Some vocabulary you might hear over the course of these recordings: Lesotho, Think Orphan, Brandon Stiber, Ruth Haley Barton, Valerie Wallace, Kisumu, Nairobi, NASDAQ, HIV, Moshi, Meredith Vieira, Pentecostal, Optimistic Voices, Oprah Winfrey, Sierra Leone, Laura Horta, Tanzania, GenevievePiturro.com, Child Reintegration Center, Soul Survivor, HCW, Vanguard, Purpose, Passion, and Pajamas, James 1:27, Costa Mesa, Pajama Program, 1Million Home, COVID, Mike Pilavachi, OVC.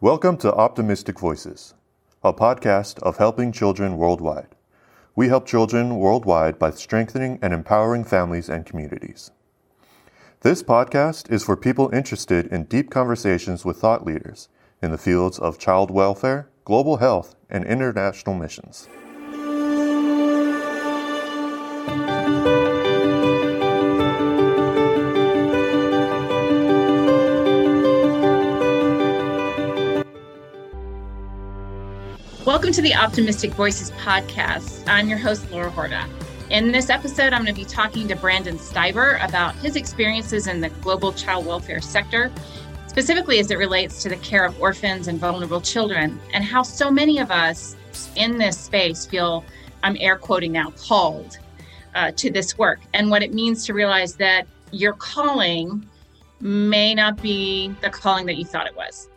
Welcome to Optimistic Voices, a podcast of helping children worldwide. We help children worldwide by strengthening and empowering families and communities. This podcast is for people interested in deep conversations with thought leaders in the fields of child welfare, global health, and international missions. Welcome to the Optimistic Voices podcast. I'm your host, Laura Horta. In this episode, I'm going to be talking to Brandon Stiber about his experiences in the global child welfare sector, specifically as it relates to the care of orphans and vulnerable children, and how so many of us in this space feel, I'm air quoting now, called to this work, and what it means to realize that your calling may not be the calling that you thought it was.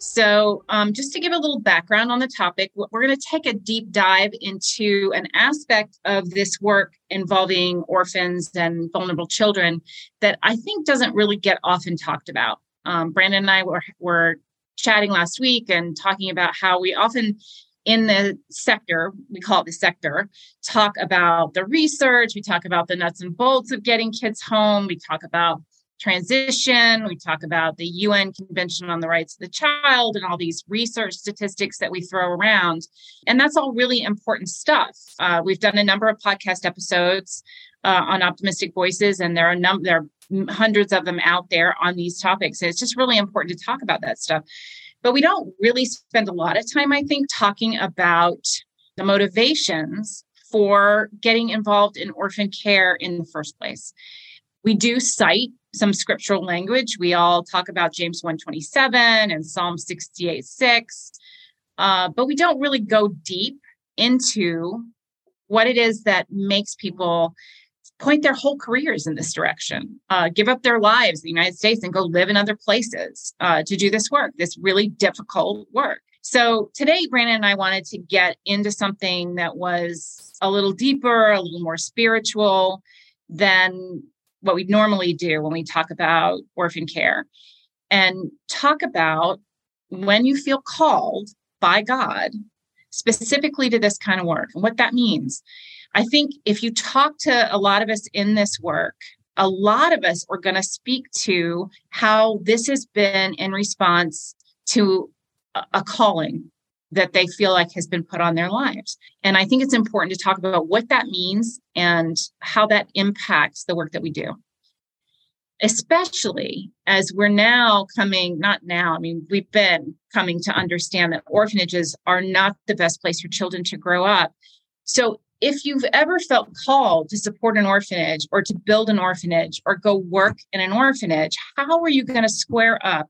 So just to give a little background on the topic, we're going to take a deep dive into an aspect of this work involving orphans and vulnerable children that I think doesn't really get often talked about. Brandon and I were chatting last week and talking about how we often in the sector, we call it the sector, talk about the research, we talk about the nuts and bolts of getting kids home, we talk about transition, we talk about the UN Convention on the Rights of the Child and all these research statistics that we throw around. And that's all really important stuff. We've done a number of podcast episodes on Optimistic Voices, and there are hundreds of them out there on these topics. And it's just really important to talk about that stuff. But we don't really spend a lot of time, I think, talking about the motivations for getting involved in orphan care in the first place. We do cite some scriptural language. We all talk about James 1:27 and Psalm 68:6, but we don't really go deep into what it is that makes people point their whole careers in this direction, give up their lives in the United States and go live in other places to do this work, this really difficult work. So today, Brandon and I wanted to get into something that was a little deeper, a little more spiritual than what we normally do when we talk about orphan care, and talk about when you feel called by God specifically to this kind of work and what that means. I think if you talk to a lot of us in this work, a lot of us are going to speak to how this has been in response to a calling that they feel like has been put on their lives. And I think it's important to talk about what that means and how that impacts the work that we do, especially as we're now we've been coming to understand that orphanages are not the best place for children to grow up. So if you've ever felt called to support an orphanage or to build an orphanage or go work in an orphanage, how are you going to square up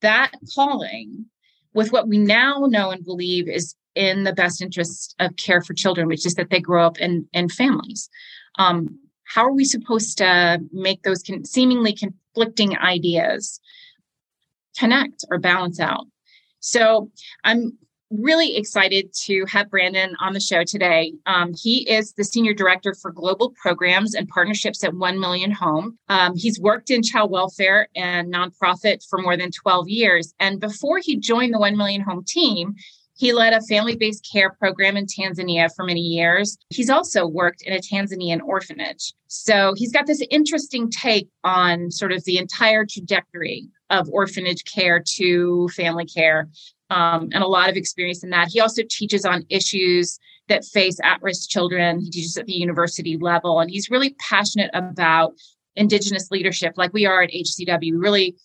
that calling with what we now know and believe is in the best interest of care for children, which is that they grow up in families? How are we supposed to make those seemingly conflicting ideas connect or balance out? So I'm really excited to have Brandon on the show today. He is the Senior Director for Global Programs and Partnerships at 1Million Home. He's worked in child welfare and nonprofit for more than 12 years. And before he joined the 1Million Home team, he led a family-based care program in Tanzania for many years. He's also worked in a Tanzanian orphanage. So he's got this interesting take on sort of the entire trajectory of orphanage care to family care. And a lot of experience in that. He also teaches on issues that face at-risk children. He teaches at the university level, and he's really passionate about Indigenous leadership, like we are at HCW. We really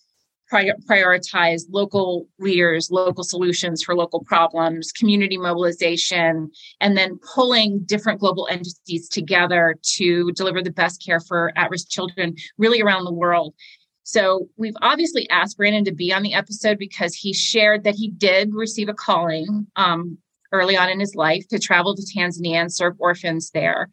prioritize local leaders, local solutions for local problems, community mobilization, and then pulling different global entities together to deliver the best care for at-risk children really around the world. So we've obviously asked Brandon to be on the episode because he shared that he did receive a calling early on in his life to travel to Tanzania and serve orphans there.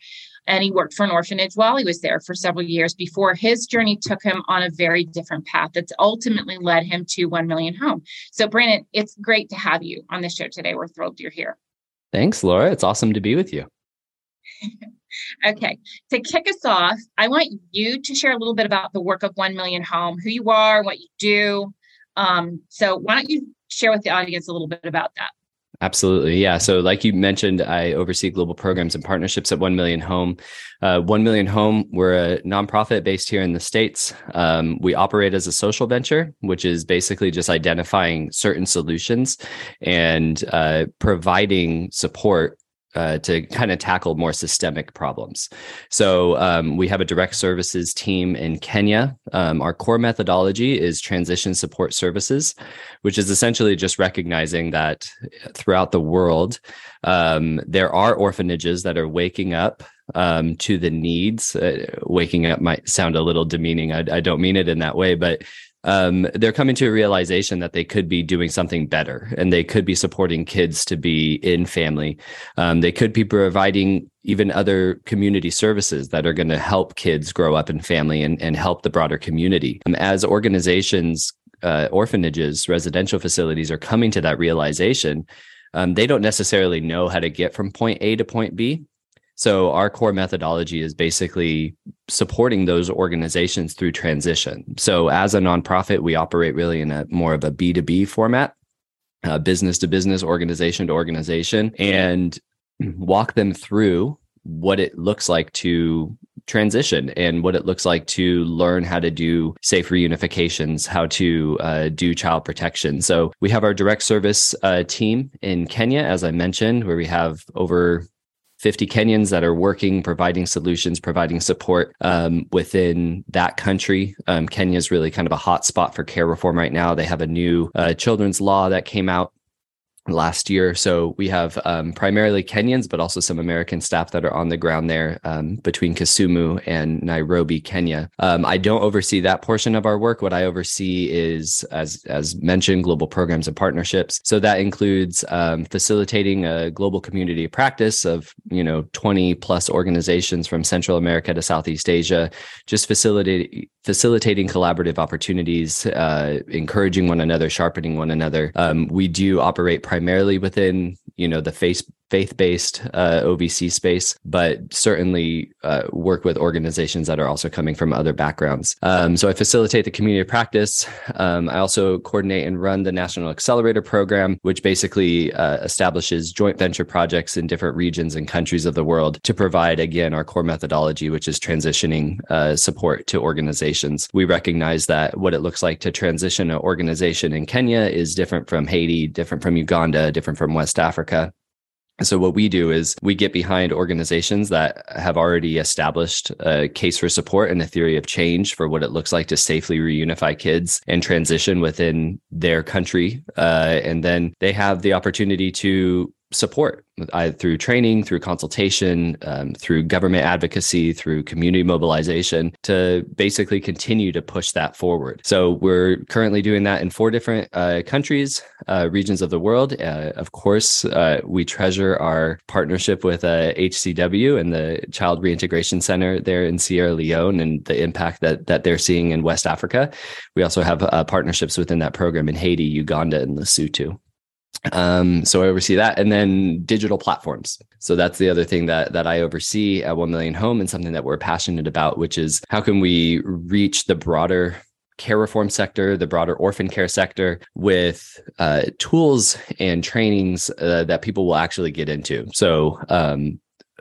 And he worked for an orphanage while he was there for several years before his journey took him on a very different path that's ultimately led him to 1Million Home. So Brandon, it's great to have you on the show today. We're thrilled you're here. Thanks, Laura. It's awesome to be with you. Okay, to kick us off, I want you to share a little bit about the work of 1Million Home, who you are, what you do. So why don't you share with the audience a little bit about that? Absolutely. Yeah. So like you mentioned, I oversee global programs and partnerships at 1Million Home. 1Million Home, we're a nonprofit based here in the States. We operate as a social venture, which is basically just identifying certain solutions and providing support to kind of tackle more systemic problems. So we have a direct services team in Kenya. Our core methodology is transition support services, which is essentially just recognizing that throughout the world, there are orphanages that are waking up to the needs. Waking up might sound a little demeaning. I don't mean it in that way, but they're coming to a realization that they could be doing something better and they could be supporting kids to be in family. They could be providing even other community services that are going to help kids grow up in family and help the broader community. As organizations, orphanages, residential facilities are coming to that realization, they don't necessarily know how to get from point A to point B. So our core methodology is basically supporting those organizations through transition. So as a nonprofit, we operate really in a more of a B2B format, business to business, organization to organization, and walk them through what it looks like to transition and what it looks like to learn how to do safe reunifications, how to do child protection. So we have our direct service team in Kenya, as I mentioned, where we have over 50 Kenyans that are working, providing solutions, providing support within that country. Kenya is really kind of a hot spot for care reform right now. They have a new children's law that came out last year. So we have primarily Kenyans, but also some American staff that are on the ground there between Kisumu and Nairobi, Kenya. I don't oversee that portion of our work. What I oversee is, as mentioned, global programs and partnerships. So that includes facilitating a global community of practice of 20 plus organizations from Central America to Southeast Asia, just facilitating collaborative opportunities, encouraging one another, sharpening one another. We do operate primarily within, the faith-based OVC space, but certainly work with organizations that are also coming from other backgrounds. So I facilitate the community of practice. I also coordinate and run the National Accelerator Program, which basically establishes joint venture projects in different regions and countries of the world to provide, again, our core methodology, which is transitioning support to organizations. We recognize that what it looks like to transition an organization in Kenya is different from Haiti, different from Uganda, different from West Africa. So what we do is we get behind organizations that have already established a case for support and a theory of change for what it looks like to safely reunify kids and transition within their country. And then they have the opportunity to support through training, through consultation, through government advocacy, through community mobilization to basically continue to push that forward. So we're currently doing that in 4 different countries, regions of the world. Of course, we treasure our partnership with HCW and the Child Reintegration Center there in Sierra Leone and the impact that they're seeing in West Africa. We also have partnerships within that program in Haiti, Uganda, and Lesotho. So I oversee that, and then digital platforms. So that's the other thing that I oversee at 1Million Home, and something that we're passionate about, which is how can we reach the broader care reform sector, the broader orphan care sector, with tools and trainings that people will actually get into. So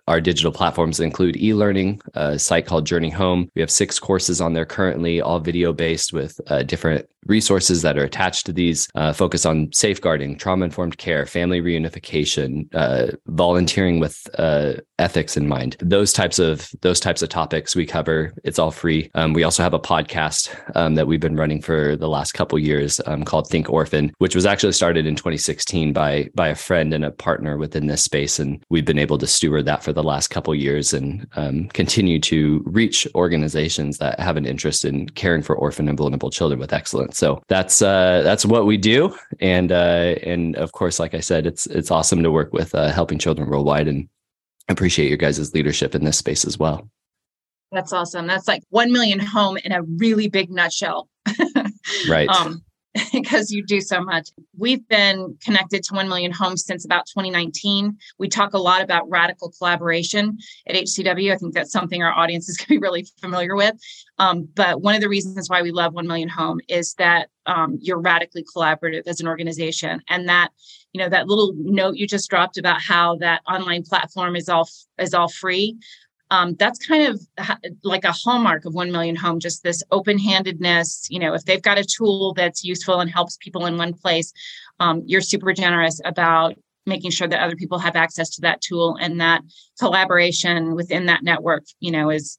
our digital platforms include e-learning, a site called Journey Home. We have 6 courses on there currently, all video-based with different resources that are attached to these, focus on safeguarding, trauma-informed care, family reunification, volunteering with ethics in mind. Those types of topics we cover. It's all free. We also have a podcast that we've been running for the last couple years called Think Orphan, which was actually started in 2016 by a friend and a partner within this space. And we've been able to steward that for the last couple of years and continue to reach organizations that have an interest in caring for orphan and vulnerable children with excellence. So that's what we do. And of course, like I said, it's awesome to work with Helping Children Worldwide, and appreciate your guys' leadership in this space as well. That's awesome. That's like 1Million Home in a really big nutshell. Right. because you do so much. We've been connected to 1Million Home since about 2019. We talk a lot about radical collaboration at HCW. I think that's something our audience is going to be really familiar with. But one of the reasons why we love 1Million Home is that you're radically collaborative as an organization. And that, you know, that little note you just dropped about how that online platform is all free. That's kind of like a hallmark of 1Million Home, just this open-handedness. You know, if they've got a tool that's useful and helps people in one place, you're super generous about making sure that other people have access to that tool, and that collaboration within that network, you know, is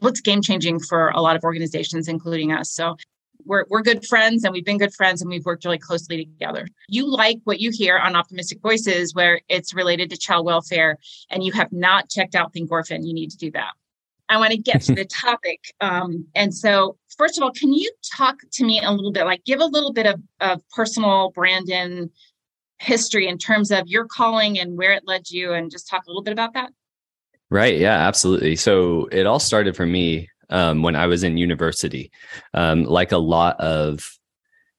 what's game-changing for a lot of organizations, including us. So we're good friends, and we've been good friends, and we've worked really closely together. You like what you hear on Optimistic Voices, where it's related to child welfare, and you have not checked out Think Orphan. You need to do that. I want to get to the topic. And so, first of all, can you talk to me a little bit, like give a little bit of personal Brandon history in terms of your calling and where it led you, and just talk a little bit about that? Right. Yeah, absolutely. So it all started for me when I was in university, like a lot of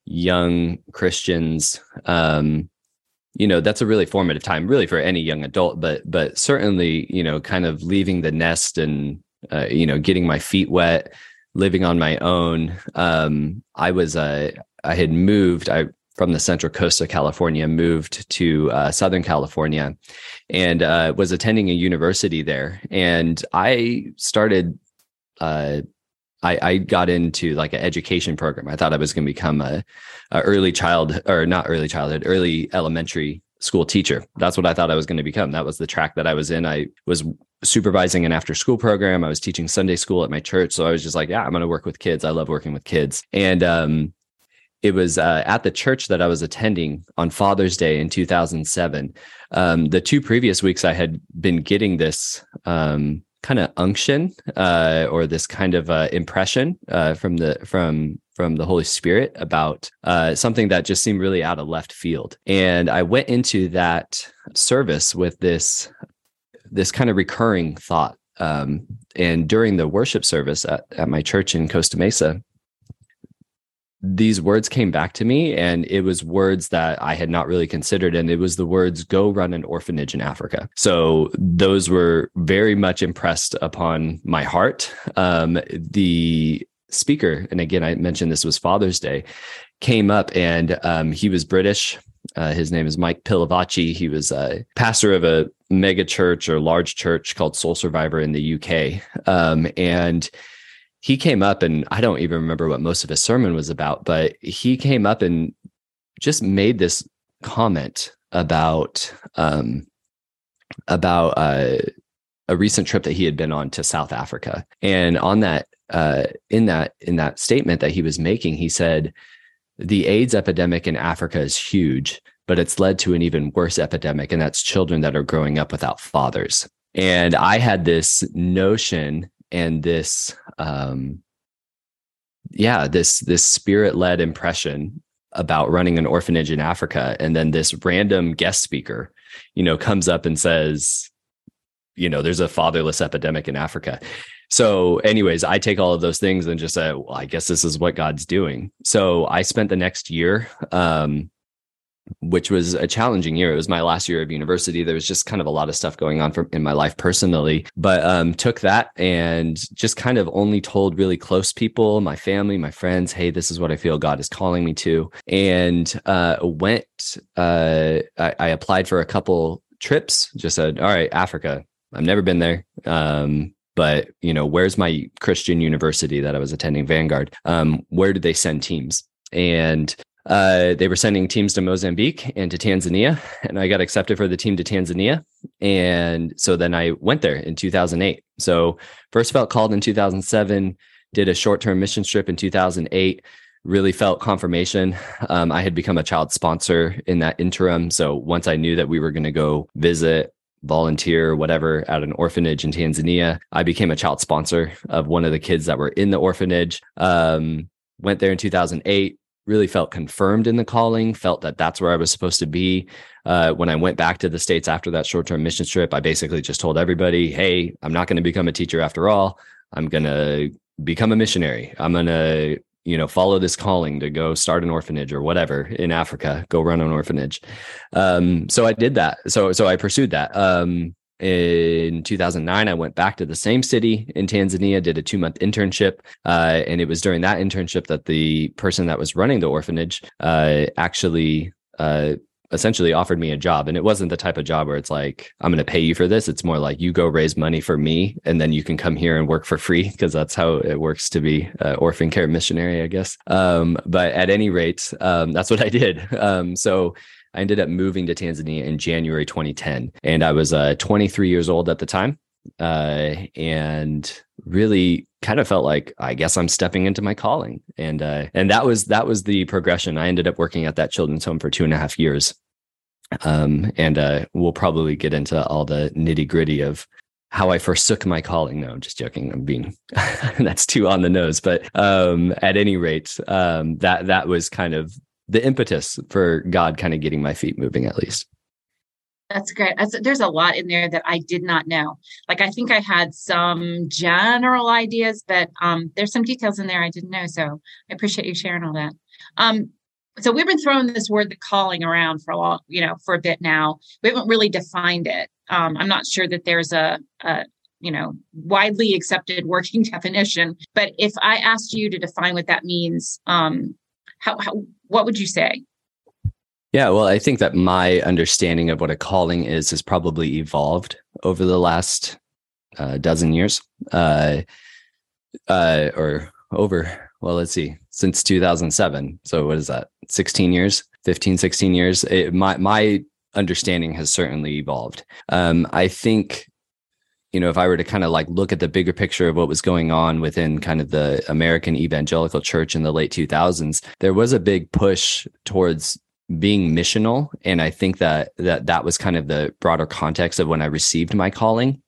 young Christians, you know, that's a really formative time, really for any young adult, but certainly, you know, kind of leaving the nest and, you know, getting my feet wet, living on my own. I had moved from the central coast of California, moved to Southern California, and was attending a university there. And I started I got into like an education program. I thought I was going to become early elementary school teacher. That's what I thought I was going to become. That was the track that I was in. I was supervising an after school program. I was teaching Sunday school at my church. So I was just like, yeah, I'm going to work with kids. I love working with kids. And it was at the church that I was attending on Father's Day in 2007. The two previous weeks I had been getting this kind of unction or this kind of impression from the Holy Spirit about something that just seemed really out of left field. And I went into that service with this kind of recurring thought. And during the worship service at my church in Costa Mesa, these words came back to me, and it was words that I had not really considered. And it was the words, go run an orphanage in Africa. So those were very much impressed upon my heart. The speaker, and again, I mentioned this was Father's Day, came up, and he was British. His name is Mike Pilavachi. He was a pastor of a mega church or large church called Soul Survivor in the UK. And he came up, and I don't even remember what most of his sermon was about, but he came up and just made this comment about a recent trip that he had been on to South Africa. And on that, in that statement that he was making, he said, "The AIDS epidemic in Africa is huge, but it's led to an even worse epidemic, and that's children that are growing up without fathers." And I had this notion and this, this spirit-led impression about running an orphanage in Africa. And then this random guest speaker, you know, comes up and says, you know, there's a fatherless epidemic in Africa. So anyways, I take all of those things and just say, well, I guess this is what God's doing. So I spent the next year, which was a challenging year. It was my last year of university. There was just kind of a lot of stuff going on in my life personally, but took that and just kind of only told really close people, my family, my friends, hey, this is what I feel God is calling me to. And I applied for a couple trips, just said, all right, Africa, I've never been there. But you know, where's my Christian university that I was attending, Vanguard? Where do they send teams? And they were sending teams to Mozambique and to Tanzania, and I got accepted for the team to Tanzania. And so then I went there in 2008. So first felt called in 2007, did a short-term mission trip in 2008, really felt confirmation. I had become a child sponsor in that interim. So once I knew that we were going to go visit, volunteer, whatever, at an orphanage in Tanzania, I became a child sponsor of one of the kids that were in the orphanage. Went there in 2008. Really felt confirmed in the calling, felt that that's where I was supposed to be. When I went back to the States after that short-term mission trip, I basically just told everybody, hey, I'm not going to become a teacher after all. I'm going to become a missionary. I'm going to you know, follow this calling to go start an orphanage or whatever in Africa, go run an orphanage. So I did that. So I pursued that. In 2009, I went back to the same city in Tanzania, did a 2-month internship. And it was during that internship that the person that was running the orphanage essentially offered me a job. And it wasn't the type of job where it's like, I'm going to pay you for this. It's more like, you go raise money for me, and then you can come here and work for free, because that's how it works to be an orphan care missionary, I guess. But at any rate, that's what I did. So I ended up moving to Tanzania in January 2010. And I was 23 years old at the time. And really kind of felt like, I guess I'm stepping into my calling. And that was the progression. I ended up working at that children's home for 2.5 years. And we'll probably get into all the nitty gritty of how I forsook my calling. No, I'm just joking. I'm being, that's too on the nose. But at any rate, that was kind of the impetus for God kind of getting my feet moving, at least. That's great. There's a lot in there that I did not know. Like, I think I had some general ideas, but there's some details in there I didn't know. So I appreciate you sharing all that. So we've been throwing this word, the calling, around for a bit now. We haven't really defined it. I'm not sure that there's a widely accepted working definition. But if I asked you to define what that means, what would you say? Yeah, well, I think that my understanding of what a calling is has probably evolved over the last dozen years, since 2007. So what is that? 16 years. My understanding has certainly evolved. I think, if I were to kind of like look at the bigger picture of what was going on within kind of the American evangelical church in the late 2000s, there was a big push towards being missional. And I think that was kind of the broader context of when I received my calling.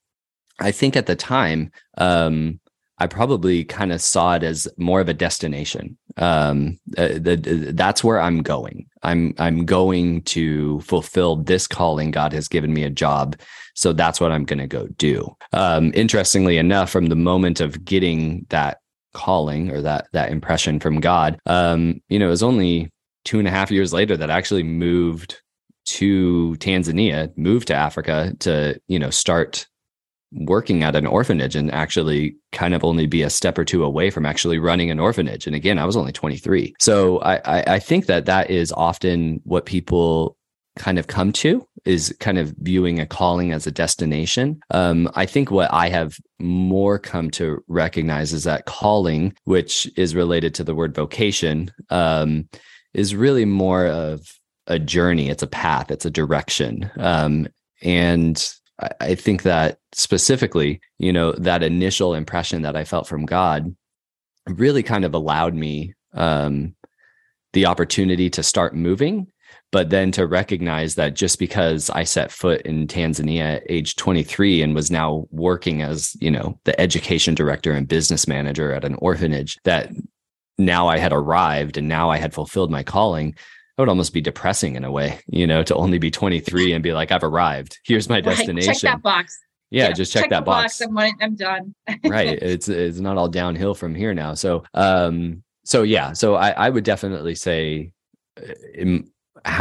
I think at the time, I probably kind of saw it as more of a destination. That's where I'm going. I'm going to fulfill this calling. God has given me a job, so that's what I'm going to go do. Interestingly enough, from the moment of getting that calling or that impression from God, it was only 2.5 years later that I actually moved to Tanzania, moved to Africa to, start working at an orphanage, and actually kind of only be a step or two away from actually running an orphanage. And again, I was only 23. So I think that is often what people kind of come to, is kind of viewing a calling as a destination. I think what I have more come to recognize is that calling, which is related to the word vocation, is really more of a journey. It's a path. It's a direction. And I think that specifically, that initial impression that I felt from God really kind of allowed me the opportunity to start moving, but then to recognize that just because I set foot in Tanzania at age 23 and was now working as, the education director and business manager at an orphanage, that now I had arrived and now I had fulfilled my calling. It would almost be depressing in a way, to only be 23 and be like, I've arrived. Here's my destination. Check that box. Yeah, just check that box. I'm done. Right. It's not all downhill from here now. So I would definitely say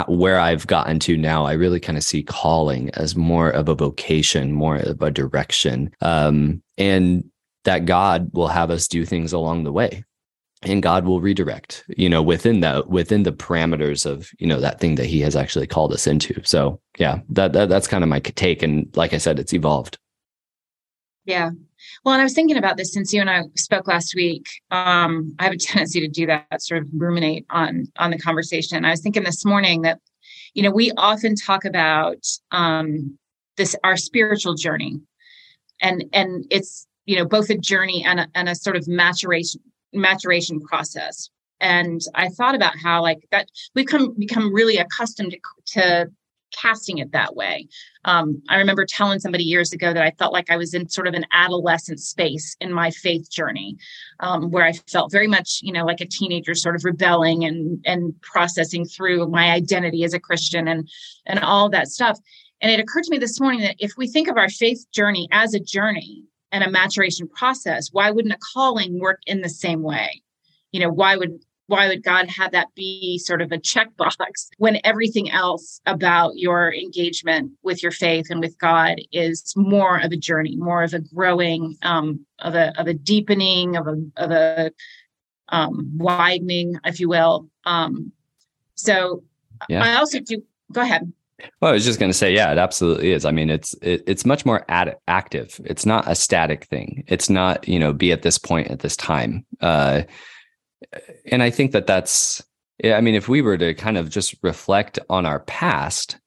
where I've gotten to now, I really kind of see calling as more of a vocation, more of a direction, and that God will have us do things along the way. And God will redirect, within the parameters of, that thing that he has actually called us into. So yeah, that's kind of my take. And like I said, it's evolved. Yeah. Well, and I was thinking about this since you and I spoke last week. I have a tendency to do that, sort of ruminate on the conversation. I was thinking this morning that, we often talk about our spiritual journey, and it's, both a journey and a sort of maturation process. And I thought about how like that we've become really accustomed to casting it that way. I remember telling somebody years ago that I felt like I was in sort of an adolescent space in my faith journey, where I felt very much, like a teenager, sort of rebelling and processing through my identity as a Christian and all that stuff. And it occurred to me this morning that if we think of our faith journey as a journey and a maturation process, why wouldn't a calling work in the same way? you know, why would God have that be sort of a checkbox when everything else about your engagement with your faith and with God is more of a journey, more of a growing, of a deepening, of a widening, if you will. I also do. Go ahead. Well, I was just going to say, yeah, it absolutely is. I mean, it's much more active. It's not a static thing. It's not, you know, be at this point at this time. And I think that's, I mean, if we were to kind of just reflect on our past,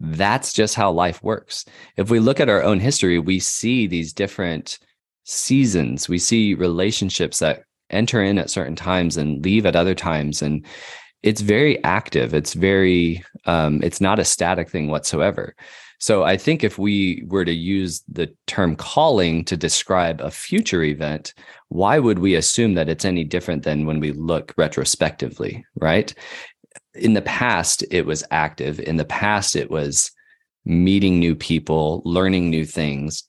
that's just how life works. If we look at our own history, we see these different seasons. We see relationships that enter in at certain times and leave at other times. And it's very active. It's very, it's not a static thing whatsoever. So I think if we were to use the term calling to describe a future event, why would we assume that it's any different than when we look retrospectively, right? In the past, it was active. In the past, it was meeting new people, learning new things,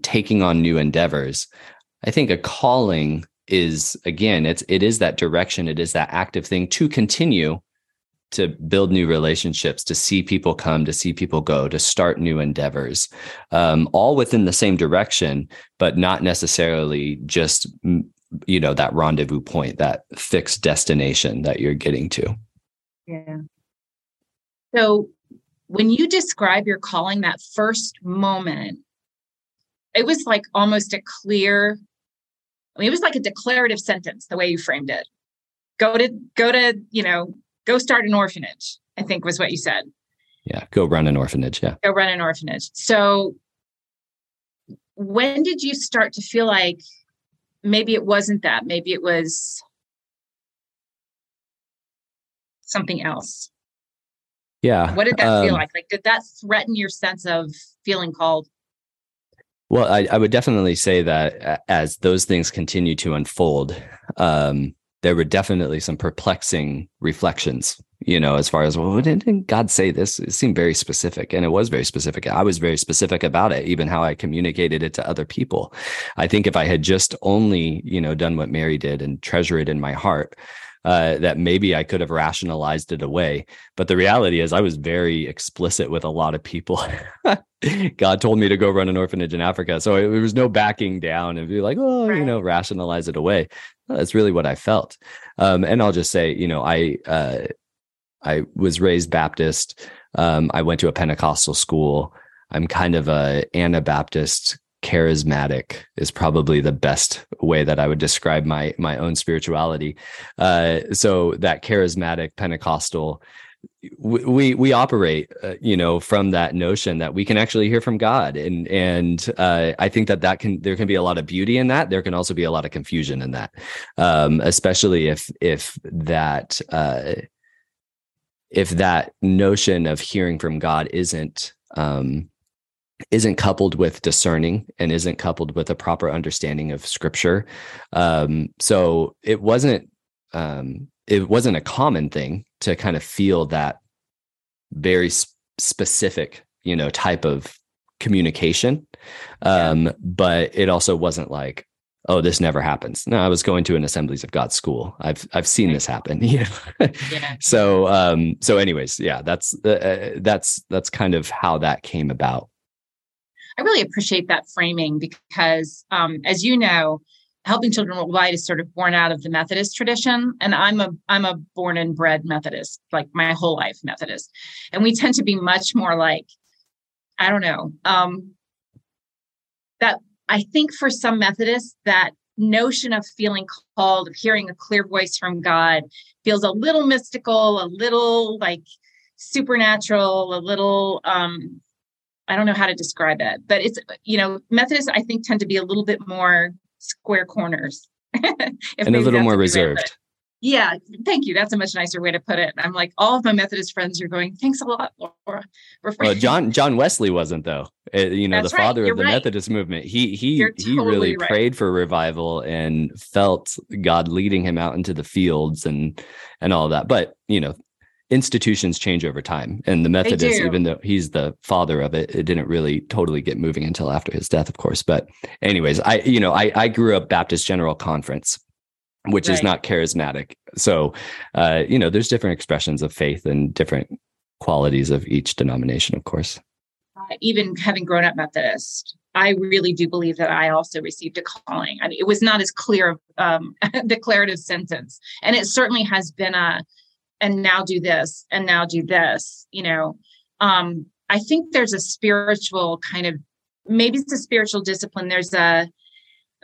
taking on new endeavors. I think a calling is, again, it is that direction. It is that active thing to continue to build new relationships, to see people come, to see people go, to start new endeavors, all within the same direction, but not necessarily just, you know, that rendezvous point, that fixed destination that you're getting to. Yeah. So when you describe your calling, that first moment, it was like almost a clear, I mean, it was like a declarative sentence, the way you framed it. Go to, you know, go start an orphanage, I think was what you said. Yeah. Go run an orphanage. Yeah. Go run an orphanage. So when did you start to feel like maybe it wasn't that, maybe it was something else? Yeah. What did that feel like? Like, did that threaten your sense of feeling called? Well, I would definitely say that as those things continue to unfold, there were definitely some perplexing reflections, you know, as far as, well, didn't God say this? It seemed very specific, and it was very specific. I was very specific about it, even how I communicated it to other people. I think if I had just only, you know, done what Mary did and treasure it in my heart, that maybe I could have rationalized it away. But the reality is I was very explicit with a lot of people. God told me to go run an orphanage in Africa. So there was no backing down and be like, oh, you know, rationalize it away. Well, that's really what I felt. And I'll just say, you know, I was raised Baptist. I went to a Pentecostal school. I'm kind of a Anabaptist. Charismatic is probably the best way that I would describe my own spirituality. So that charismatic Pentecostal, we operate, you know, from that notion that we can actually hear from God. And I think there can be a lot of beauty in that. There can also be a lot of confusion in that, especially if that notion of hearing from God isn't coupled with discerning and isn't coupled with a proper understanding of scripture. So it wasn't a common thing to kind of feel that very specific, you know, type of communication. But it also wasn't like, oh, this never happens. No, I was going to an Assemblies of God school. I've seen this happen. Yeah. Yeah. So anyways, yeah, that's kind of how that came about. I really appreciate that framing because, as you know, Helping Children Worldwide is sort of born out of the Methodist tradition. And I'm a born and bred Methodist, like my whole life Methodist. And we tend to be much more like, I don't know, that I think for some Methodists, that notion of feeling called, of hearing a clear voice from God feels a little mystical, a little like supernatural, a little, I don't know how to describe it, but it's, you know, Methodists, I think, tend to be a little bit more square corners. And a little more reserved. Yeah. Thank you. That's a much nicer way to put it. I'm like, all of my Methodist friends are going, thanks a lot, Laura. Well, John Wesley wasn't, though. You know, that's the father of the Methodist movement. He really prayed for revival and felt God leading him out into the fields and all that. But, you know, institutions change over time, and the Methodist, even though he's the father of it, it didn't really totally get moving until after his death, of course. But anyways, I grew up Baptist General Conference, which is not charismatic. So, you know, there's different expressions of faith and different qualities of each denomination, of course. Even having grown up Methodist, I really do believe that I also received a calling. I mean, it was not as clear declarative sentence. And it certainly has been a, and now do this, and now do this, you know. I think there's a spiritual kind of, maybe it's a spiritual discipline. There's a,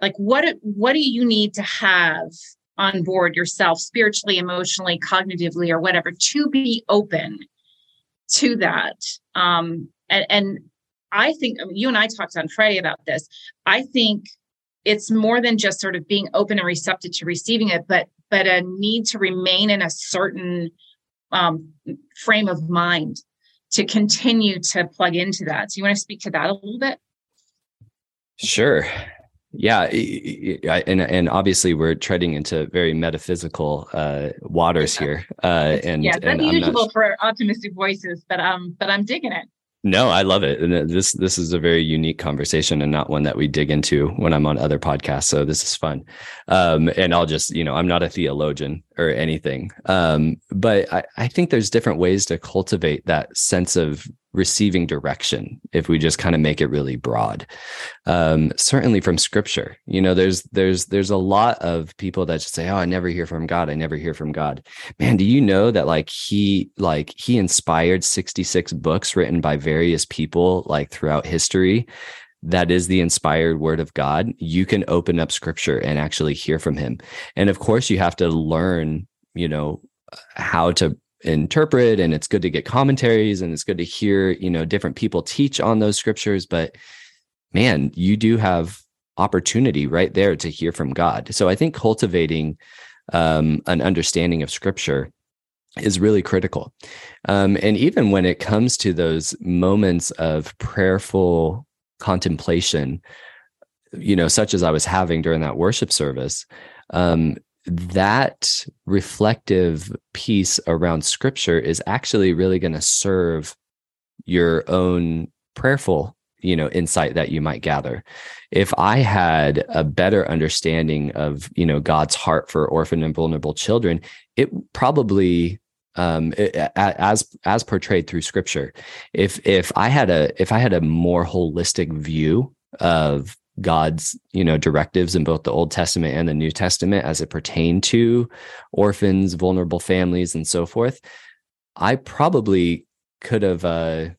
like, what do you need to have on board yourself, spiritually, emotionally, cognitively, or whatever, to be open to that? And I think you and I talked on Friday about this. I think it's more than just sort of being open and receptive to receiving it, but a need to remain in a certain frame of mind to continue to plug into that. So you want to speak to that a little bit? Sure. Yeah. And obviously we're treading into very metaphysical waters here. And unusual for Optimistic Voices, but I'm digging it. No, I love it. And this is a very unique conversation and not one that we dig into when I'm on other podcasts. So this is fun. And I'll just, you know, I'm not a theologian or anything. But I think there's different ways to cultivate that sense of receiving direction if we just kind of make it really broad. Certainly from scripture, you know, there's a lot of people that just say, oh, I never hear from God. I never hear from God. Man, do you know that he inspired 66 books written by various people like throughout history? That is the inspired word of God. You can open up scripture and actually hear from him. And of course you have to learn, you know, how to interpret, and it's good to get commentaries, and it's good to hear, you know, different people teach on those scriptures. But man, you do have opportunity right there to hear from God. So I think cultivating an understanding of scripture is really critical. And even when it comes to those moments of prayerful contemplation, you know, such as I was having during that worship service, that reflective piece around scripture is actually really going to serve your own prayerful, you know, insight that you might gather. If I had a better understanding of, you know, God's heart for orphan and vulnerable children, it probably, as portrayed through scripture, if I had a more holistic view of God's, you know, directives in both the Old Testament and the New Testament as it pertained to orphans, vulnerable families, and so forth, I probably could have, I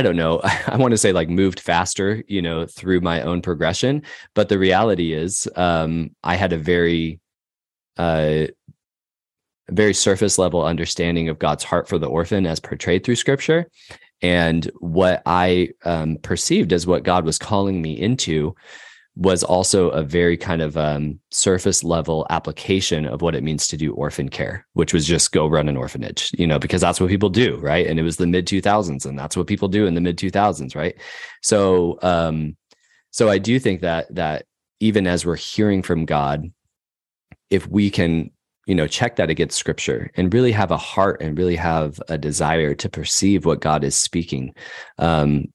don't know, I want to say like moved faster, you know, through my own progression. But the reality is I had a very surface level understanding of God's heart for the orphan as portrayed through scripture. And what I perceived as what God was calling me into was also a very kind of surface level application of what it means to do orphan care, which was just go run an orphanage, you know, because that's what people do, right? And it was the mid 2000s, and that's what people do in the mid 2000s, right? So, so I do think that even as we're hearing from God, if we can, you know, check that against scripture and really have a heart and really have a desire to perceive what God is speaking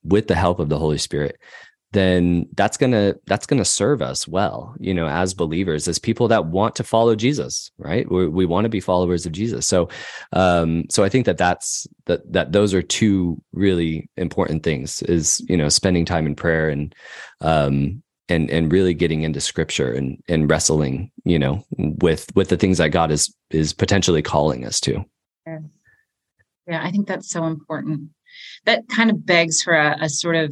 with the help of the Holy Spirit, then that's going to serve us well, you know, as believers, as people that want to follow Jesus, right? We want to be followers of Jesus. So, so I think that those are two really important things is, you know, spending time in prayer and really getting into scripture and wrestling, you know, with the things that God is potentially calling us to. Yeah, I think that's so important. That kind of begs for a sort of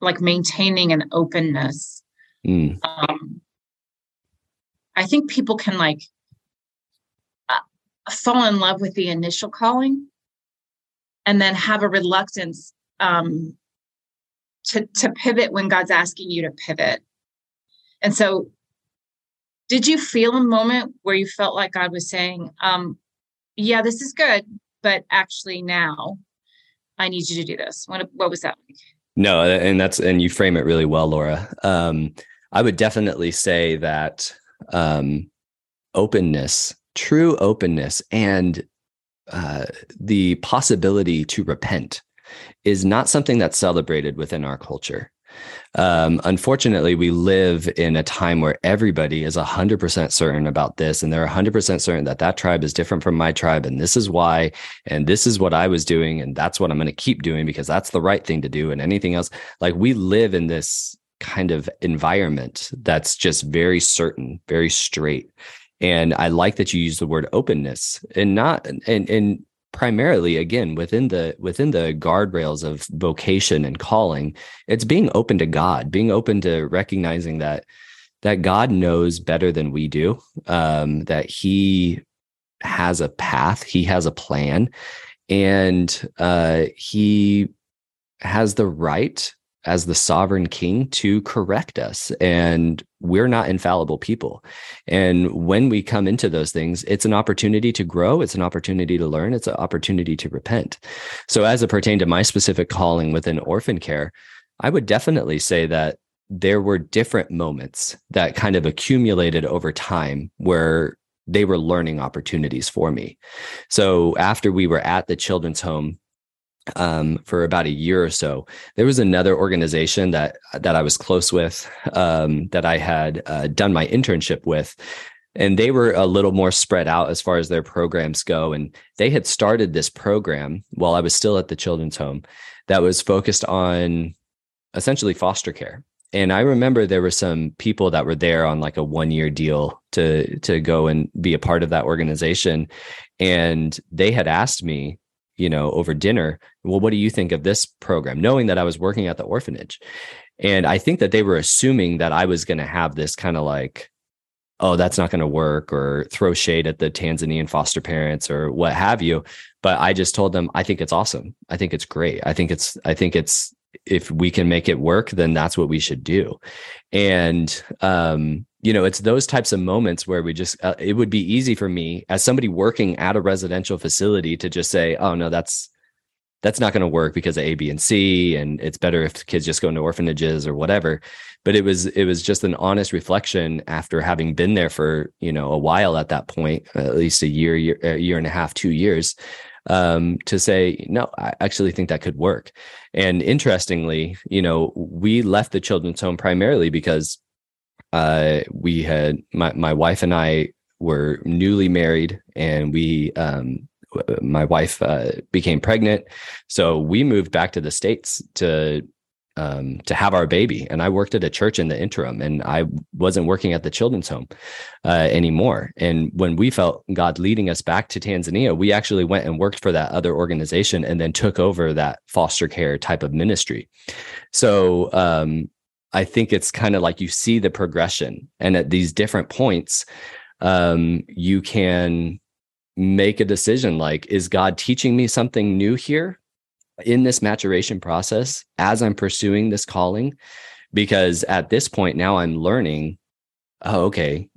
like maintaining an openness. I think people can like fall in love with the initial calling and then have a reluctance to pivot when God's asking you to pivot. And so did you feel a moment where you felt like God was saying, yeah, this is good, but actually now I need you to do this? What was that like? No, and you frame it really well, Laura. I would definitely say that openness, true openness, and the possibility to repent is not something that's celebrated within our culture. Unfortunately, we live in a time where everybody is 100% certain about this, and they're 100% certain that that tribe is different from my tribe, and this is why, and this is what I was doing, and that's what I'm going to keep doing because that's the right thing to do, and anything else. Like, we live in this kind of environment that's just very certain, very straight. And I like that you use the word openness, and not, and primarily, again, within the guardrails of vocation and calling, it's being open to God, being open to recognizing that God knows better than we do, that He has a path, He has a plan, and He has the right as the sovereign King to correct us. And we're not infallible people. And when we come into those things, it's an opportunity to grow. It's an opportunity to learn. It's an opportunity to repent. So as it pertained to my specific calling within orphan care, I would definitely say that there were different moments that kind of accumulated over time where they were learning opportunities for me. So after we were at the children's home, for about a year or so, there was another organization that I was close with, that I had done my internship with, and they were a little more spread out as far as their programs go. And they had started this program while I was still at the children's home that was focused on essentially foster care. And I remember there were some people that were there on like a 1-year deal to go and be a part of that organization. And they had asked me, over dinner, well, what do you think of this program? Knowing that I was working at the orphanage. And I think that they were assuming that I was going to have this kind of like, oh, that's not going to work, or throw shade at the Tanzanian foster parents or what have you. But I just told them, I think it's awesome. I think it's great. I think it's, if we can make it work, then that's what we should do. And, it's those types of moments where we just, it would be easy for me as somebody working at a residential facility to just say, oh no, that's not going to work because of A, B, and C. And it's better if the kids just go into orphanages or whatever. But it was just an honest reflection after having been there for, a while at that point, at least a year and a half, 2 years, to say, no, I actually think that could work. And interestingly, we left the children's home primarily because we had, my wife and I were newly married, and my wife became pregnant. So we moved back to the States to have our baby. And I worked at a church in the interim, and I wasn't working at the children's home anymore. And when we felt God leading us back to Tanzania, we actually went and worked for that other organization and then took over that foster care type of ministry. So, I think it's kind of like you see the progression, and at these different points, you can make a decision like, is God teaching me something new here in this maturation process as I'm pursuing this calling? Because at this point now I'm learning, oh, okay,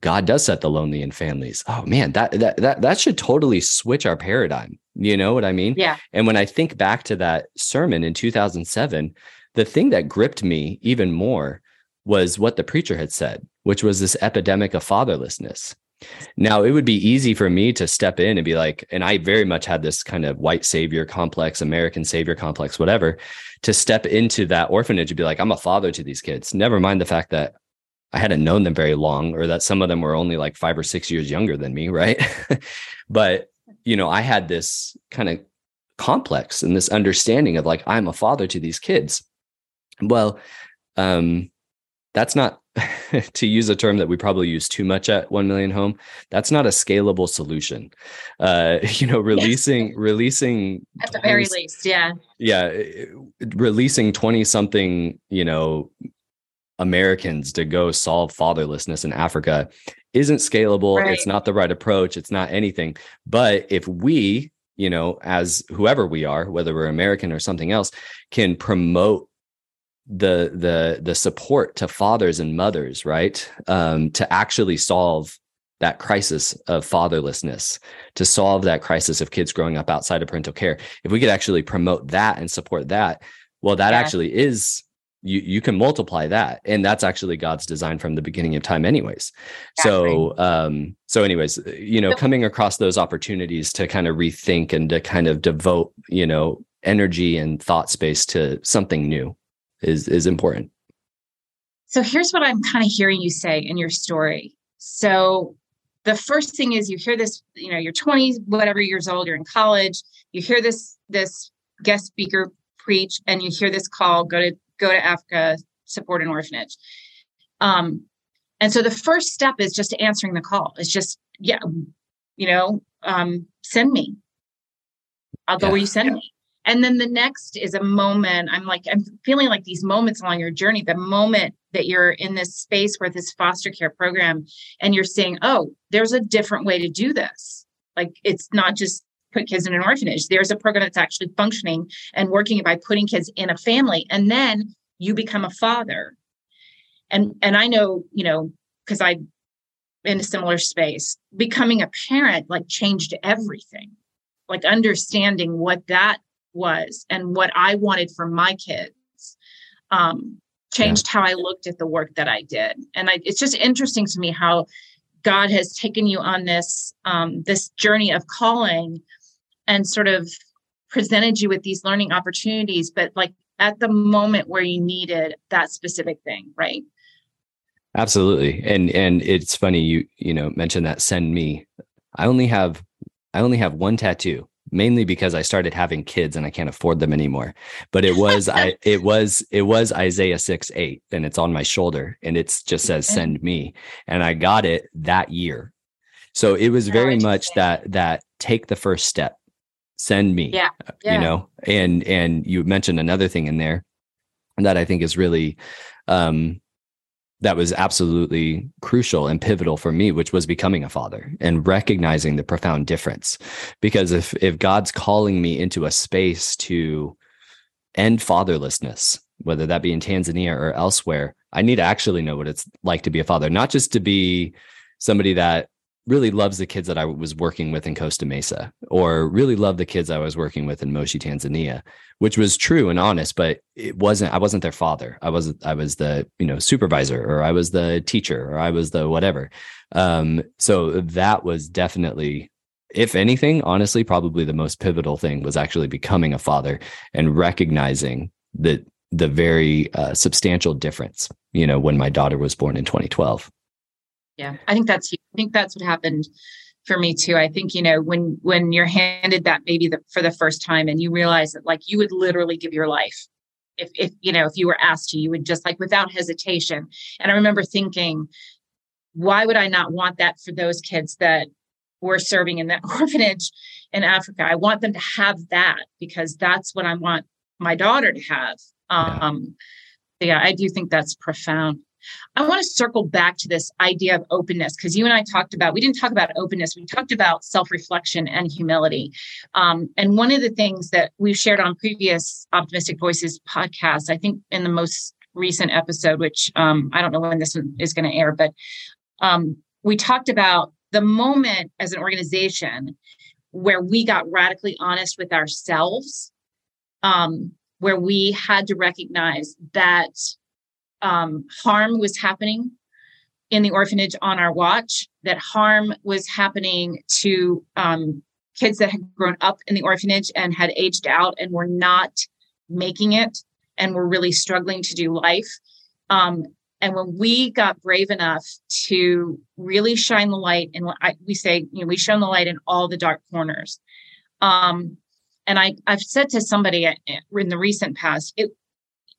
God does set the lonely in families. Oh man, that should totally switch our paradigm. You know what I mean? Yeah. And when I think back to that sermon in 2007, the thing that gripped me even more was what the preacher had said, which was this epidemic of fatherlessness. Now, it would be easy for me to step in and be like, and I very much had this kind of white savior complex, American savior complex, whatever, to step into that orphanage and be like, I'm a father to these kids. Never mind the fact that I hadn't known them very long, or that some of them were only like 5 or 6 years younger than me, right? But, I had this kind of complex and this understanding of like, I'm a father to these kids. Well, that's not, to use a term that we probably use too much at 1Million Home, that's not a scalable solution. Releasing at the very least, yeah. Yeah, releasing 20-something, Americans to go solve fatherlessness in Africa isn't scalable. Right. It's not the right approach. It's not anything. But if we, as whoever we are, whether we're American or something else, can promote the support to fathers and mothers, right? To actually solve that crisis of fatherlessness, to solve that crisis of kids growing up outside of parental care. If we could actually promote that and support that, well, that actually is, you can multiply that. And that's actually God's design from the beginning of time anyways. Exactly. So anyways, coming across those opportunities to kind of rethink and to kind of devote, energy and thought space to something new. is important. So here's what I'm kind of hearing you say in your story. So the first thing is you hear this, you know, you're 20, whatever years old, you're in college, you hear this guest speaker preach, and you hear this call, go to Africa, support an orphanage. And so the first step is just answering the call. It's just, send me. I'll go where you send me. And then the next is a moment. I'm feeling like these moments along your journey, the moment that you're in this space where this foster care program and you're saying, oh, there's a different way to do this. Like, it's not just put kids in an orphanage. There's a program that's actually functioning and working by putting kids in a family. And then you become a father. And I know, because I'm in a similar space, becoming a parent, changed everything, understanding what that was and what I wanted for my kids, changed how I looked at the work that I did. And it's just interesting to me how God has taken you on this, this journey of calling and sort of presented you with these learning opportunities, but at the moment where you needed that specific thing, right? Absolutely. And it's funny, you mentioned that send me. I only have one tattoo, mainly because I started having kids and I can't afford them anymore. But it was it was Isaiah 6:8, and it's on my shoulder, and it just says send me. And I got it that year. So it was very much that take the first step. Send me, and you mentioned another thing in there that I think is really, that was absolutely crucial and pivotal for me, which was becoming a father and recognizing the profound difference. Because if God's calling me into a space to end fatherlessness, whether that be in Tanzania or elsewhere, I need to actually know what it's like to be a father, not just to be somebody that really loves the kids that I was working with in Costa Mesa, or really loved the kids I was working with in Moshi, Tanzania, which was true and honest, but I wasn't their father. I was the, supervisor, or I was the teacher, or I was the whatever. So that was definitely, if anything, honestly, probably the most pivotal thing was actually becoming a father and recognizing the very substantial difference, when my daughter was born in 2012. Yeah, I think that's what happened for me too. I think, when you're handed that baby for the first time and you realize that you would literally give your life if you were asked to, you would just without hesitation. And I remember thinking, why would I not want that for those kids that were serving in that orphanage in Africa? I want them to have that because that's what I want my daughter to have. I do think that's profound. I want to circle back to this idea of openness, because you and I we didn't talk about openness. We talked about self-reflection and humility. And one of the things that we've shared on previous Optimistic Voices podcasts, I think in the most recent episode, which I don't know when this one is going to air, but we talked about the moment as an organization where we got radically honest with ourselves, where we had to recognize that harm was happening in the orphanage on our watch, that harm was happening to kids that had grown up in the orphanage and had aged out and were not making it and were really struggling to do life. And when we got brave enough to really shine the light, and we say, we shone the light in all the dark corners. And I've said to somebody in the recent past,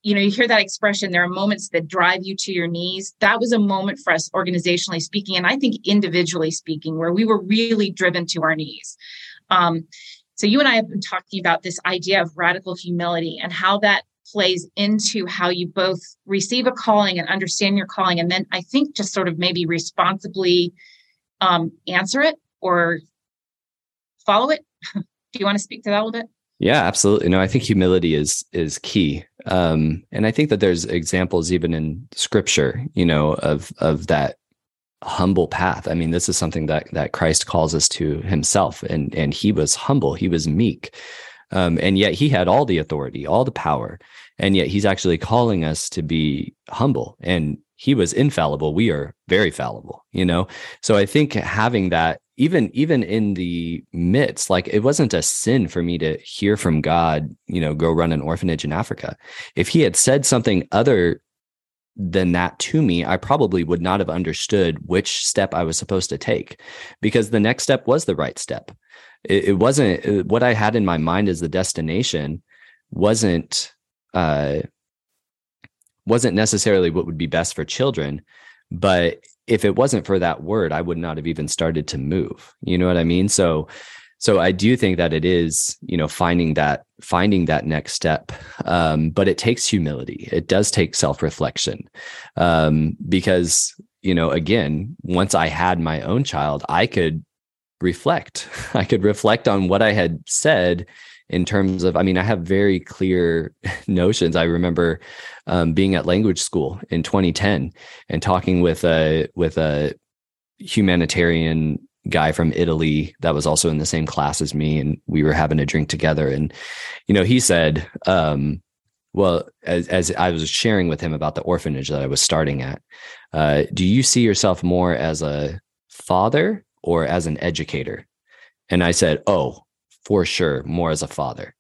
you hear that expression, there are moments that drive you to your knees. That was a moment for us, organizationally speaking, and I think individually speaking, where we were really driven to our knees. So you and I have been talking about this idea of radical humility and how that plays into how you both receive a calling and understand your calling. And then I think just sort of maybe responsibly answer it or follow it. Do you want to speak to that a little bit? Yeah, absolutely. No, I think humility is key. And I think that there's examples even in scripture, of that humble path. I mean, this is something that Christ calls us to himself, and he was humble, he was meek. And yet he had all the authority, all the power, and yet he's actually calling us to be humble. And he was infallible. We are very fallible, you know? So I think having that, even in the midst, like, it wasn't a sin for me to hear from God, you know, go run an orphanage in Africa. If he had said something other than that to me, I probably would not have understood which step I was supposed to take, because the next step was the right step. It wasn't what I had in my mind as the destination wasn't necessarily what would be best for children, but if it wasn't for that word, I would not have even started to move. You know what I mean? So I do think that it is, you know, finding that next step. But it takes humility. It does take self-reflection, because, you know, again, once I had my own child, I could reflect on what I had said in terms of, I mean, I have very clear notions. I remember being at language school in 2010 and talking with a humanitarian guy from Italy that was also in the same class as me. And we were having a drink together. And, you know, he said, well, as I was sharing with him about the orphanage that I was starting at, do you see yourself more as a father or as an educator? And I said, oh, for sure, more as a father.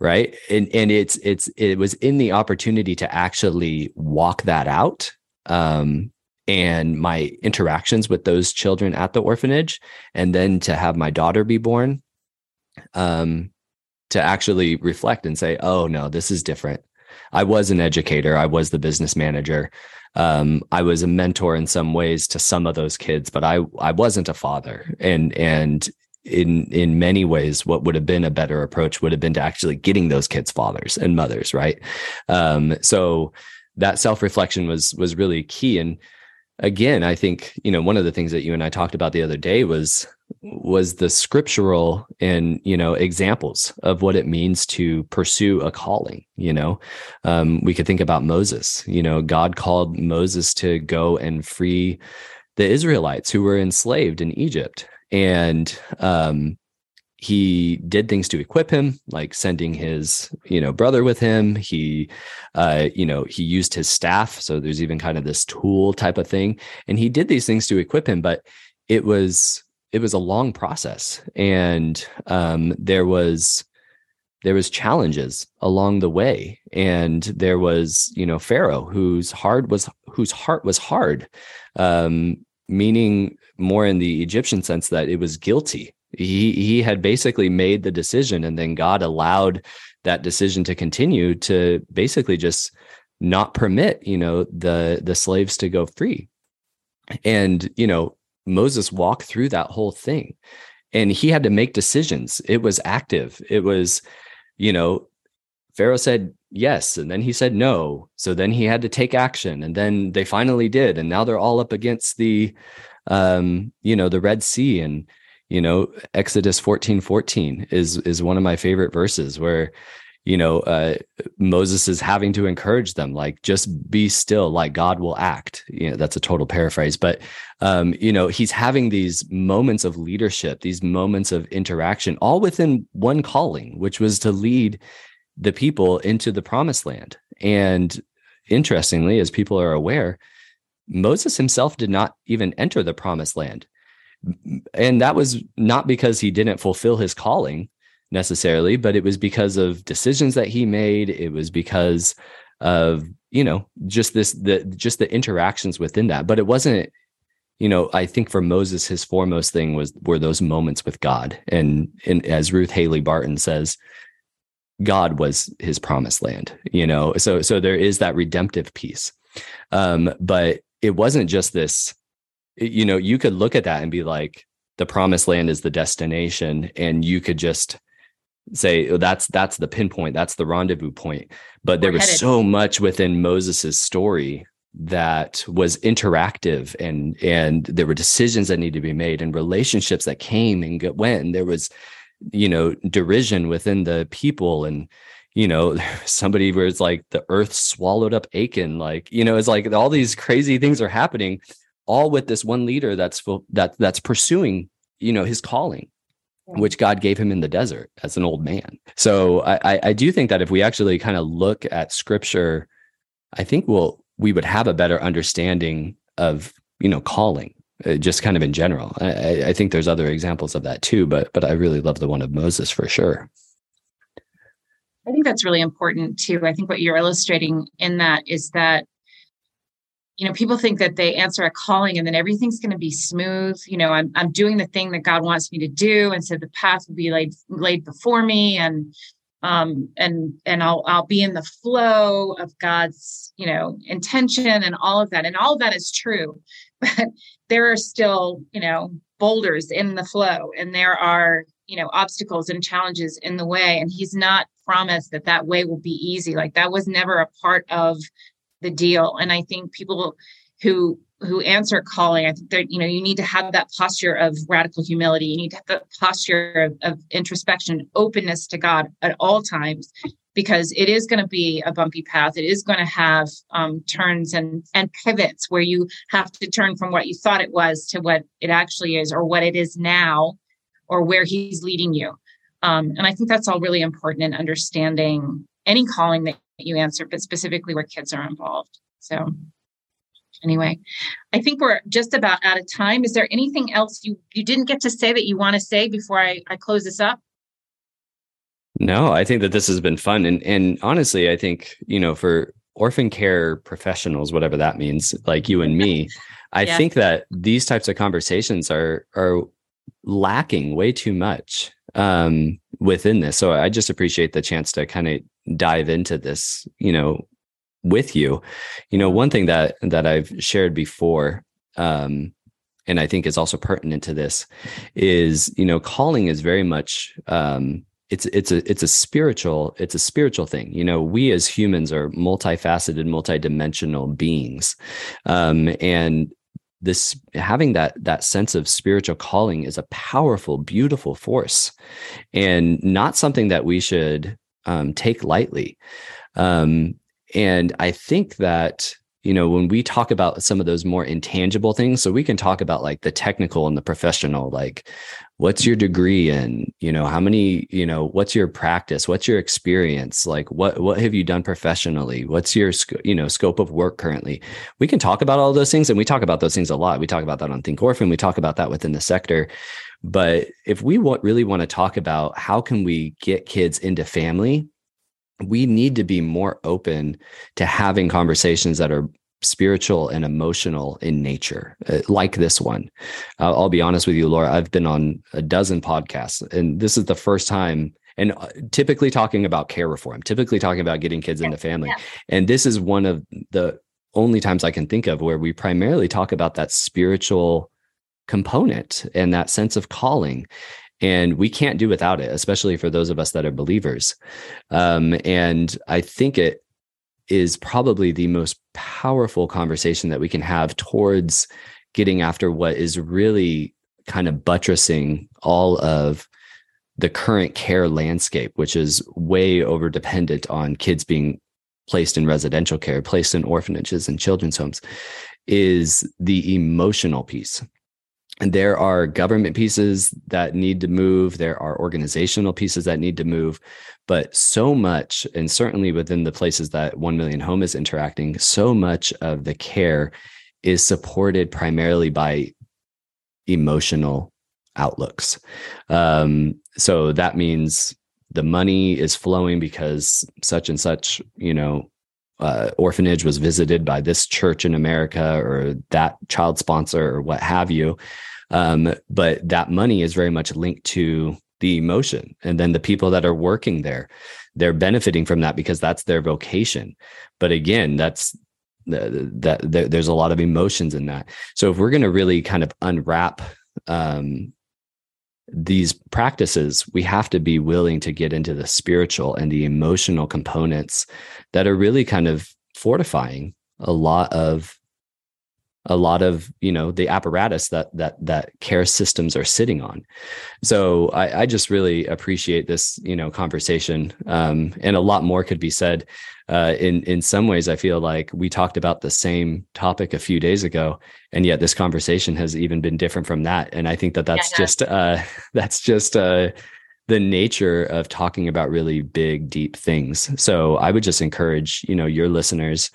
Right. And it was in the opportunity to actually walk that out. And my interactions with those children at the orphanage, and then to have my daughter be born, to actually reflect and say, oh no, this is different. I was an educator. I was the business manager. I was a mentor in some ways to some of those kids, but I wasn't a father. And in many ways, what would have been a better approach would have been to actually getting those kids fathers and mothers. Right. So that self-reflection was really key. And again, I think, you know, one of the things that you and I talked about the other day was the scriptural and, you know, examples of what it means to pursue a calling. You know, we could think about Moses. You know, God called Moses to go and free the Israelites who were enslaved in Egypt. And he did things to equip him, like sending his, you know, brother with him. He, you know, he used his staff. So there's even kind of this tool type of thing. And he did these things to equip him, but it was a long process. And there was challenges along the way. And there was, you know, Pharaoh whose heart was hard, meaning more in the Egyptian sense that it was guilty. He had basically made the decision, and then God allowed that decision to continue to basically just not permit, you know, the slaves to go free. And, you know, Moses walked through that whole thing, and he had to make decisions. It was active. It was, you know, Pharaoh said yes, and then he said no. So then he had to take action, and then they finally did. And now they're all up against the, you know, the Red Sea. And, you know, Exodus 14:14 is one of my favorite verses where, you know, Moses is having to encourage them, like, just be still, like God will act. You know, that's a total paraphrase, but, you know, he's having these moments of leadership, these moments of interaction, all within one calling, which was to lead the people into the promised land. And interestingly, as people are aware, Moses himself did not even enter the promised land. And that was not because he didn't fulfill his calling necessarily, but it was because of decisions that he made. It was because of, you know, just the interactions within that. But it wasn't, you know, I think for Moses, his foremost thing were those moments with God. And as Ruth Haley Barton says, God was his promised land, you know? So there is that redemptive piece. But it wasn't just this. You know, you could look at that and be like, the promised land is the destination, and you could just say, oh, that's the pinpoint, that's the rendezvous point. But there was so much within Moses's story that was interactive, and there were decisions that needed to be made, and relationships that came and went, and there was, you know, derision within the people, and, you know, somebody where it's like the earth swallowed up Achan, like, you know, it's like all these crazy things are happening, all with this one leader that's pursuing, you know, his calling, which God gave him in the desert as an old man. So I do think that if we actually kind of look at scripture, I think we'll we would have a better understanding of, you know, calling, just kind of in general. I think there's other examples of that too, but I really love the one of Moses for sure. I think that's really important too. I think what you're illustrating in that is that, you know, people think that they answer a calling and then everything's going to be smooth. You know, I'm doing the thing that God wants me to do. And so the path will be laid before me, and I'll be in the flow of God's, you know, intention and all of that. And all of that is true, but there are still, you know, boulders in the flow, and there are, you know, obstacles and challenges in the way. And He's not promised that that way will be easy. Like, that was never a part of the deal. And I think people who answer calling, I think that, you know, you need to have that posture of radical humility. You need to have that posture of introspection, openness to God at all times, because it is going to be a bumpy path. It is going to have turns and pivots where you have to turn from what you thought it was to what it actually is, or what it is now, or where He's leading you. And I think that's all really important in understanding any calling that you answer, but specifically where kids are involved. So anyway, I think we're just about out of time. Is there anything else you didn't get to say that you want to say before I close this up? No, I think that this has been fun. And honestly, I think, you know, for orphan care professionals, whatever that means, like you and me, I think that these types of conversations are lacking way too much within this. So I just appreciate the chance to kind of dive into this, you know, with you. You know, one thing that I've shared before, and I think is also pertinent to this, is, you know, calling is very much, it's a spiritual thing. You know, we as humans are multifaceted, multidimensional beings, and this, having that sense of spiritual calling is a powerful, beautiful force, and not something that we should take lightly. And I think that, you know, when we talk about some of those more intangible things, so we can talk about like the technical and the professional, like what's your degree in, you know, how many, you know, what's your practice, what's your experience, like what have you done professionally, what's your, you know, scope of work currently. We can talk about all those things, and we talk about those things a lot. We talk about that on Think Orphan. We talk about that within the sector. But if we really want to talk about how can we get kids into family, we need to be more open to having conversations that are spiritual and emotional in nature, like this one. I'll be honest with you, Laura, I've been on a dozen podcasts, and this is the first time, and typically talking about care reform, typically talking about getting kids into family. Yeah. And this is one of the only times I can think of where we primarily talk about that spiritual component and that sense of calling. And we can't do without it, especially for those of us that are believers. And I think it is probably the most powerful conversation that we can have towards getting after what is really kind of buttressing all of the current care landscape, which is way over dependent on kids being placed in residential care, placed in orphanages and children's homes, is the emotional piece. And there are government pieces that need to move. There are organizational pieces that need to move. But so much, and certainly within the places that 1Million Home is interacting, so much of the care is supported primarily by emotional outlooks. So that means the money is flowing because such and such, you know, orphanage was visited by this church in America, or that child sponsor, or what have you. But that money is very much linked to the emotion. And then the people that are working there, they're benefiting from that because that's their vocation. But again, there's a lot of emotions in that. So if we're going to really kind of unwrap these practices, we have to be willing to get into the spiritual and the emotional components that are really kind of fortifying a lot of, you know, the apparatus that care systems are sitting on. So I just really appreciate this, you know, conversation. And a lot more could be said. In some ways, I feel like we talked about the same topic a few days ago, and yet this conversation has even been different from that. And I think that's just the nature of talking about really big, deep things. So I would just encourage, you know, your listeners,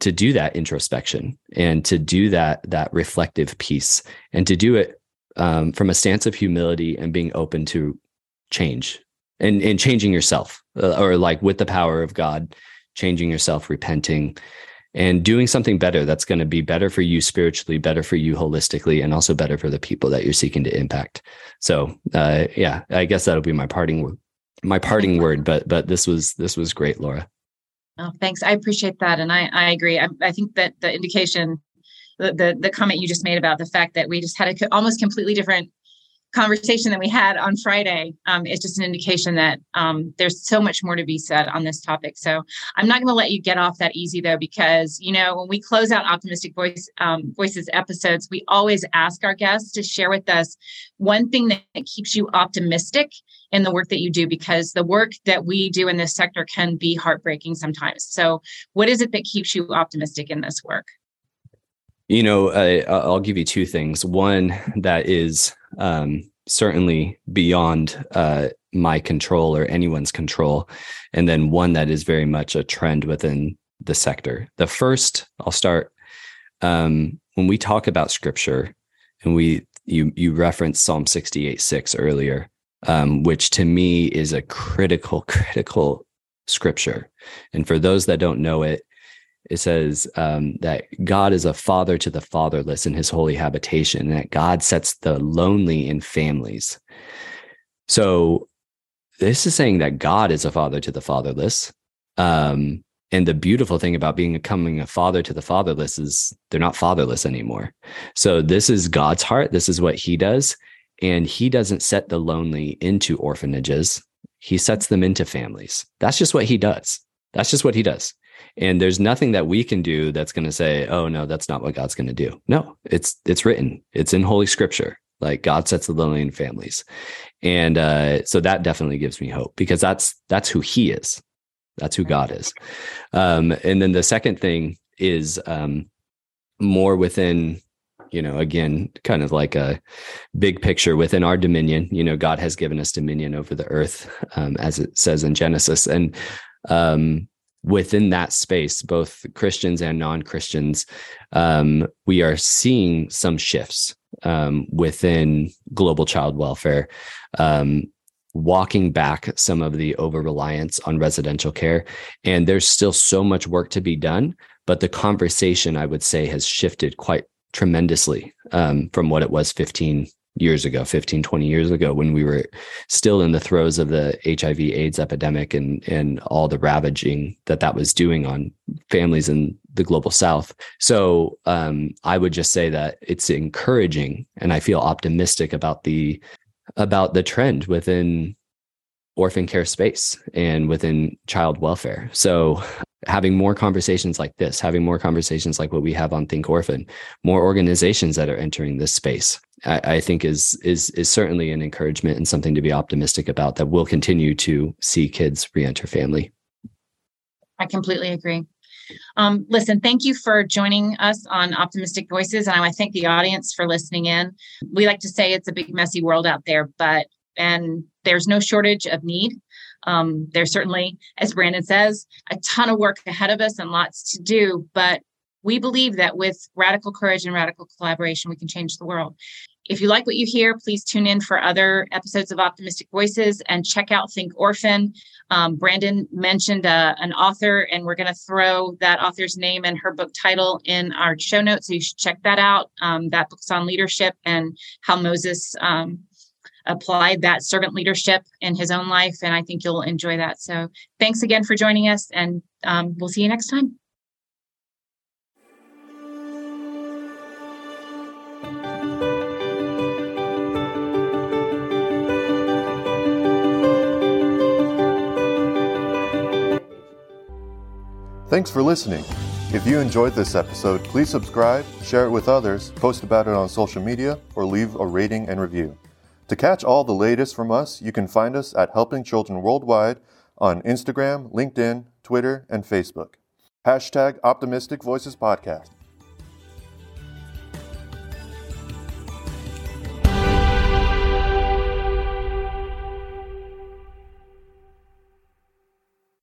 to do that introspection and to do that reflective piece, and to do it from a stance of humility and being open to change and changing yourself, or like with the power of God, changing yourself, repenting, and doing something better that's going to be better for you spiritually, better for you holistically, and also better for the people that you're seeking to impact. So yeah, I guess that'll be my parting word. But this was great, Laura. Oh, thanks. I appreciate that. And I agree. I think that the indication, the comment you just made about the fact that we just had a almost completely different conversation than we had on Friday, it's just an indication that there's so much more to be said on this topic. So I'm not going to let you get off that easy, though, because, you know, when we close out Optimistic Voices episodes, we always ask our guests to share with us one thing that keeps you optimistic in the work that you do, because the work that we do in this sector can be heartbreaking sometimes. So what is it that keeps you optimistic in this work? You know, I'll give you two things. One that is certainly beyond my control or anyone's control, and then one that is very much a trend within the sector. The first, I'll start when we talk about scripture, and you referenced Psalm 68:6 earlier, which to me is a critical scripture. And for those that don't know it, it says that God is a father to the fatherless in his holy habitation, and that God sets the lonely in families. So this is saying that God is a father to the fatherless. And the beautiful thing about becoming a father to the fatherless is they're not fatherless anymore. So this is God's heart. This is what he does. And he doesn't set the lonely into orphanages. He sets them into families. That's just what he does. And there's nothing that we can do that's going to say, oh, no, that's not what God's going to do. No, it's written. It's in Holy Scripture. Like, God sets the lonely in families. And so that definitely gives me hope, because that's who he is. That's who God is. And then the second thing is more within, you know, again, kind of like a big picture within our dominion. You know, God has given us dominion over the earth, as it says in Genesis. And within that space, both Christians and non-Christians, we are seeing some shifts within global child welfare, walking back some of the over-reliance on residential care. And there's still so much work to be done, but the conversation, I would say, has shifted quite tremendously from what it was 20 years ago, when we were still in the throes of the HIV AIDS epidemic and all the ravaging that was doing on families in the global South. So I would just say that it's encouraging, and I feel optimistic about the trend within orphan care space and within child welfare. So having more conversations like this, having more conversations like what we have on Think Orphan, more organizations that are entering this space, I think is certainly an encouragement and something to be optimistic about, that we'll continue to see kids reenter family. I completely agree. Listen, thank you for joining us on Optimistic Voices. And I thank the audience for listening in. We like to say it's a big, messy world out there, and there's no shortage of need. There's certainly, as Brandon says, a ton of work ahead of us and lots to do, but we believe that with radical courage and radical collaboration, we can change the world. If you like what you hear, please tune in for other episodes of Optimistic Voices and check out Think Orphan. Brandon mentioned an author, and we're going to throw that author's name and her book title in our show notes, so you should check that out. That book's on leadership and how Moses applied that servant leadership in his own life, and I think you'll enjoy that. So thanks again for joining us, and we'll see you next time. Thanks for listening. If you enjoyed this episode, please subscribe, share it with others, post about it on social media, or leave a rating and review. To catch all the latest from us, you can find us at Helping Children Worldwide on Instagram, LinkedIn, Twitter, and Facebook. #OptimisticVoicesPodcast.